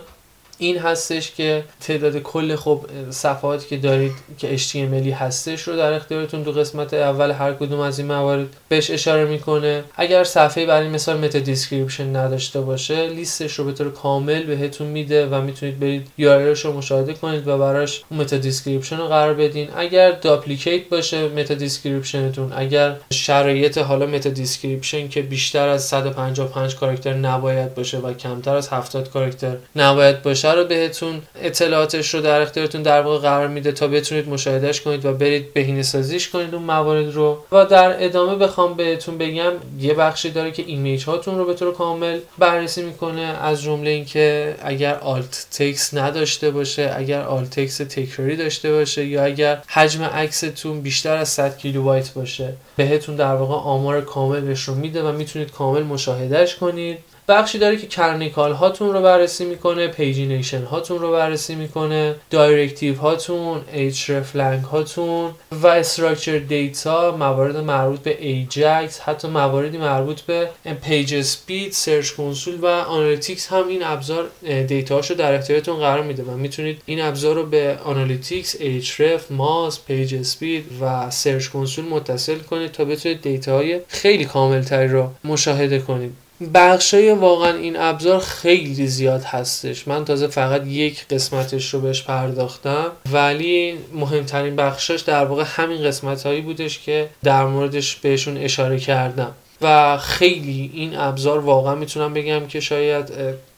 این هستش که تعداد کل خب صفحاتی که دارید که HTML هستش رو در اختیارتون تو قسمت اول هر کدوم از این موارد بهش اشاره میکنه. اگر صفحه برای مثال متا دیسکریپشن نداشته باشه لیستش رو به طور کامل بهتون میده و میتونید برید یارش رو مشاهده کنید و براش متا دیسکریپشن رو قرار بدین. اگر داپلیکیت باشه متا دیسکریپشنتون، اگر شرایط حالا متا دیسکریپشن که بیشتر از 155 کاراکتر نباید باشه و کمتر از 70 کاراکتر نباید باشه رو بهتون اطلاعاتش رو در اختیارتون در واقع قرار میده تا بتونید مشاهدهش کنید و برید بهینه‌سازیش کنید اون موارد رو. و در ادامه بخوام بهتون بگم یه بخشی داره که ایمیج هاتون رو به طور کامل بررسی میکنه، از جمله اینکه اگر آلت تکست نداشته باشه، اگر آلت تکست تکراری داشته باشه یا اگر حجم عکستون بیشتر از 100 کیلوبایت باشه بهتون در واقع آمار کاملش رو میده و میتونید کامل مشاهدهش کنید. بخشی داره که کرنیکال هاتون رو بررسی میکنه، پیجینیشن هاتون رو بررسی میکنه، دایرکتیو هاتون، href لنگ هاتون و استراکچر دیتا، موارد مربوط به ایجکس، حتی مواردی مربوط به پیج اسپید، سرچ کنسول و آنالیتیکس هم این ابزار دیتاهاشو در اختیارتون قرار میده و میتونید این ابزار رو به آنالیتیکس، href، ماز، پیج اسپید و سرچ کنسول متصل کنید تا بتونید دیتاهای خیلی کاملتری رو مشاهده کنید. بخشای واقعا این ابزار خیلی زیاد هستش، من تازه فقط یک قسمتش رو بهش پرداختم ولی مهمترین بخشش در واقع همین قسمت‌هایی بودش که در موردش بهشون اشاره کردم و خیلی این ابزار واقعا میتونم بگم که شاید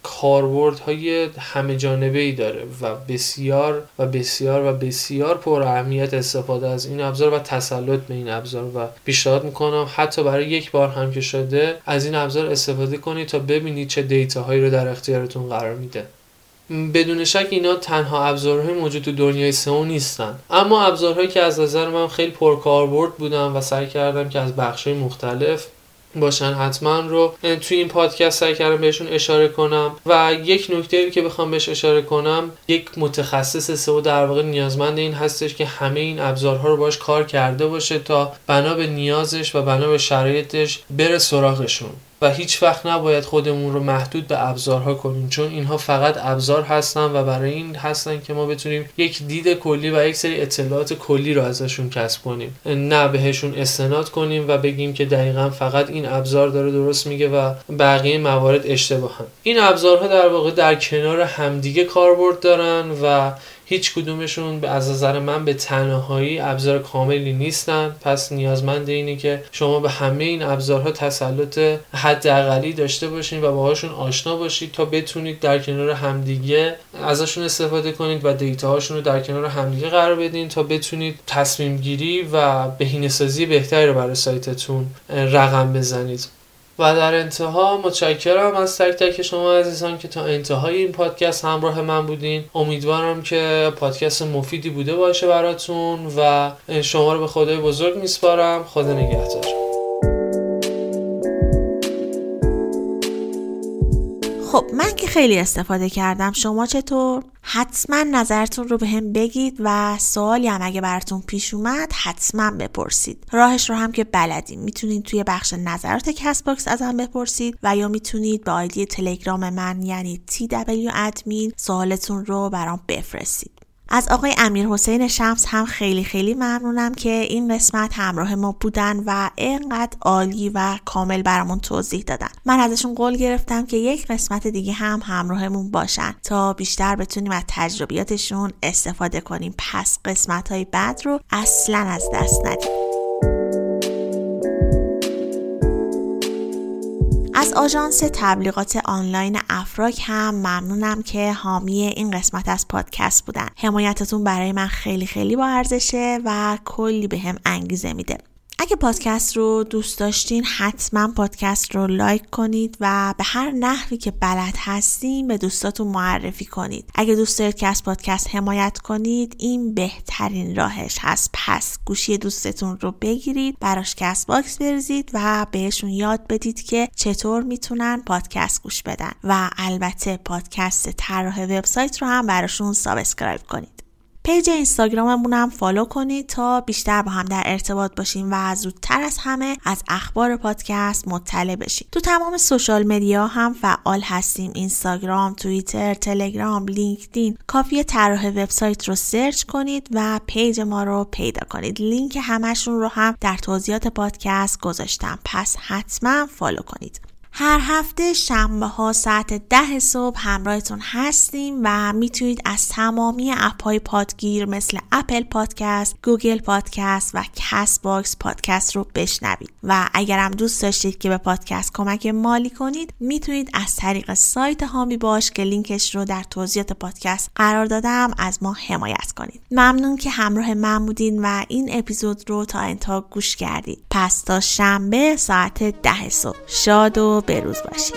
کاربردهای همه جانبه‌ای داره و بسیار پر اهمیت استفاده از این ابزار و تسلط به این ابزار و پیشنهاد میکنم حتی برای یک بار هم که شده از این ابزار استفاده کنید تا ببینید چه دیتاهایی رو در اختیارتون قرار میده. بدون شک اینا تنها ابزارهای موجود تو دنیای سئو نیستن، اما ابزارهایی که از نظر من خیلی پرکاربرد بودن و سعی کردم که از بخش‌های مختلف باشن حتما رو توی این پادکست سعی کردم بهشون اشاره کنم. و یک نکته‌ای که بخوام بهش اشاره کنم، یک متخصص سئو در واقع نیازمند این هستش که همه این ابزارها رو باش کار کرده باشه تا بنا به نیازش و بنا به شرایطش بره سراغشون و هیچ وقت نباید خودمون رو محدود به ابزارها کنیم، چون اینها فقط ابزار هستن و برای این هستن که ما بتونیم یک دید کلی و یک سری اطلاعات کلی رو ازشون کسب کنیم، نه بهشون استناد کنیم و بگیم که دقیقاً فقط این ابزار داره درست میگه و بقیه موارد اشتباهن. این ابزارها در واقع در کنار همدیگه کاربرد دارن و هیچ کدومشون از نظر من به تنهایی ابزار کاملی نیستن، پس نیازمند اینه که شما به همه این ابزارها تسلط حداقلی داشته باشین و باهاشون آشنا باشید تا بتونید در کنار همدیگه ازشون استفاده کنید و دیتاهاشون رو در کنار همدیگه قرار بدین تا بتونید تصمیم گیری و بهینه‌سازی بهتری رو برای سایتتون رقم بزنید. و در انتها متشکرم از تک تک شما عزیزان که تا انتهای این پادکست همراه من بودین. امیدوارم که پادکست مفیدی بوده باشه براتون و شما رو به خدای بزرگ میسپارم. خدا نگهدار. خب من که خیلی استفاده کردم، شما چطور؟ حتما نظرتون رو به هم بگید و سوالی هم اگه براتون پیش اومد حتما بپرسید. راهش رو هم که بلدین، میتونید توی بخش نظرات کست باکس از هم بپرسید و یا میتونید با آیدی تلگرام من یعنی TW Admin سوالتون رو برام بفرستید. از آقای امیرحسین شمس هم خیلی خیلی ممنونم که این قسمت همراه ما بودن و اینقدر عالی و کامل برامون توضیح دادن. من ازشون قول گرفتم که یک قسمت دیگه هم همراهمون باشن تا بیشتر بتونیم از تجربیاتشون استفاده کنیم. پس قسمت‌های بعد رو اصلاً از دست ندید. از آژانس تبلیغات آنلاین افراک هم ممنونم که حامی این قسمت از پادکست بودن. حمایتتون برای من خیلی خیلی با ارزشه و کلی به هم انگیزه میده. اگه پادکست رو دوست داشتین حتما پادکست رو لایک کنید و به هر نحوی که بلد هستین به دوستاتون معرفی کنید. اگه دوست دارید که از پادکست حمایت کنید این بهترین راهش هست. پس گوشی دوستتون رو بگیرید، براش کست باکس بریزید و بهشون یاد بدید که چطور میتونن پادکست گوش بدن و البته پادکست طراح وب سایت رو هم براشون سابسکرایب کنید. پیج اینستاگراممون هم فالو کنید تا بیشتر با هم در ارتباط باشیم و زودتر از همه از اخبار پادکست مطلع بشید. تو تمام سوشال مدیا هم فعال هستیم. اینستاگرام، توییتر، تلگرام، لینکدین. کافیه طراح وب سایت رو سرچ کنید و پیج ما رو پیدا کنید. لینک همشون رو هم در توضیحات پادکست گذاشتم. پس حتما فالو کنید. هر هفته شنبه ها ساعت 10 صبح همراهتون هستیم و میتونید از تمامی اپ‌های پادگیر مثل اپل پادکست، گوگل پادکست و کست باکس پادکست رو بشنوید. و اگرم دوست داشتید که به پادکست کمک مالی کنید میتونید از طریق سایت هامی باش که لینکش رو در توضیحات پادکست قرار دادم از ما حمایت کنید. ممنون که همراه من بودین و این اپیزود رو تا انتها گوش کردید. پس تا شنبه ساعت 10 صبح شاد و بروز باشید.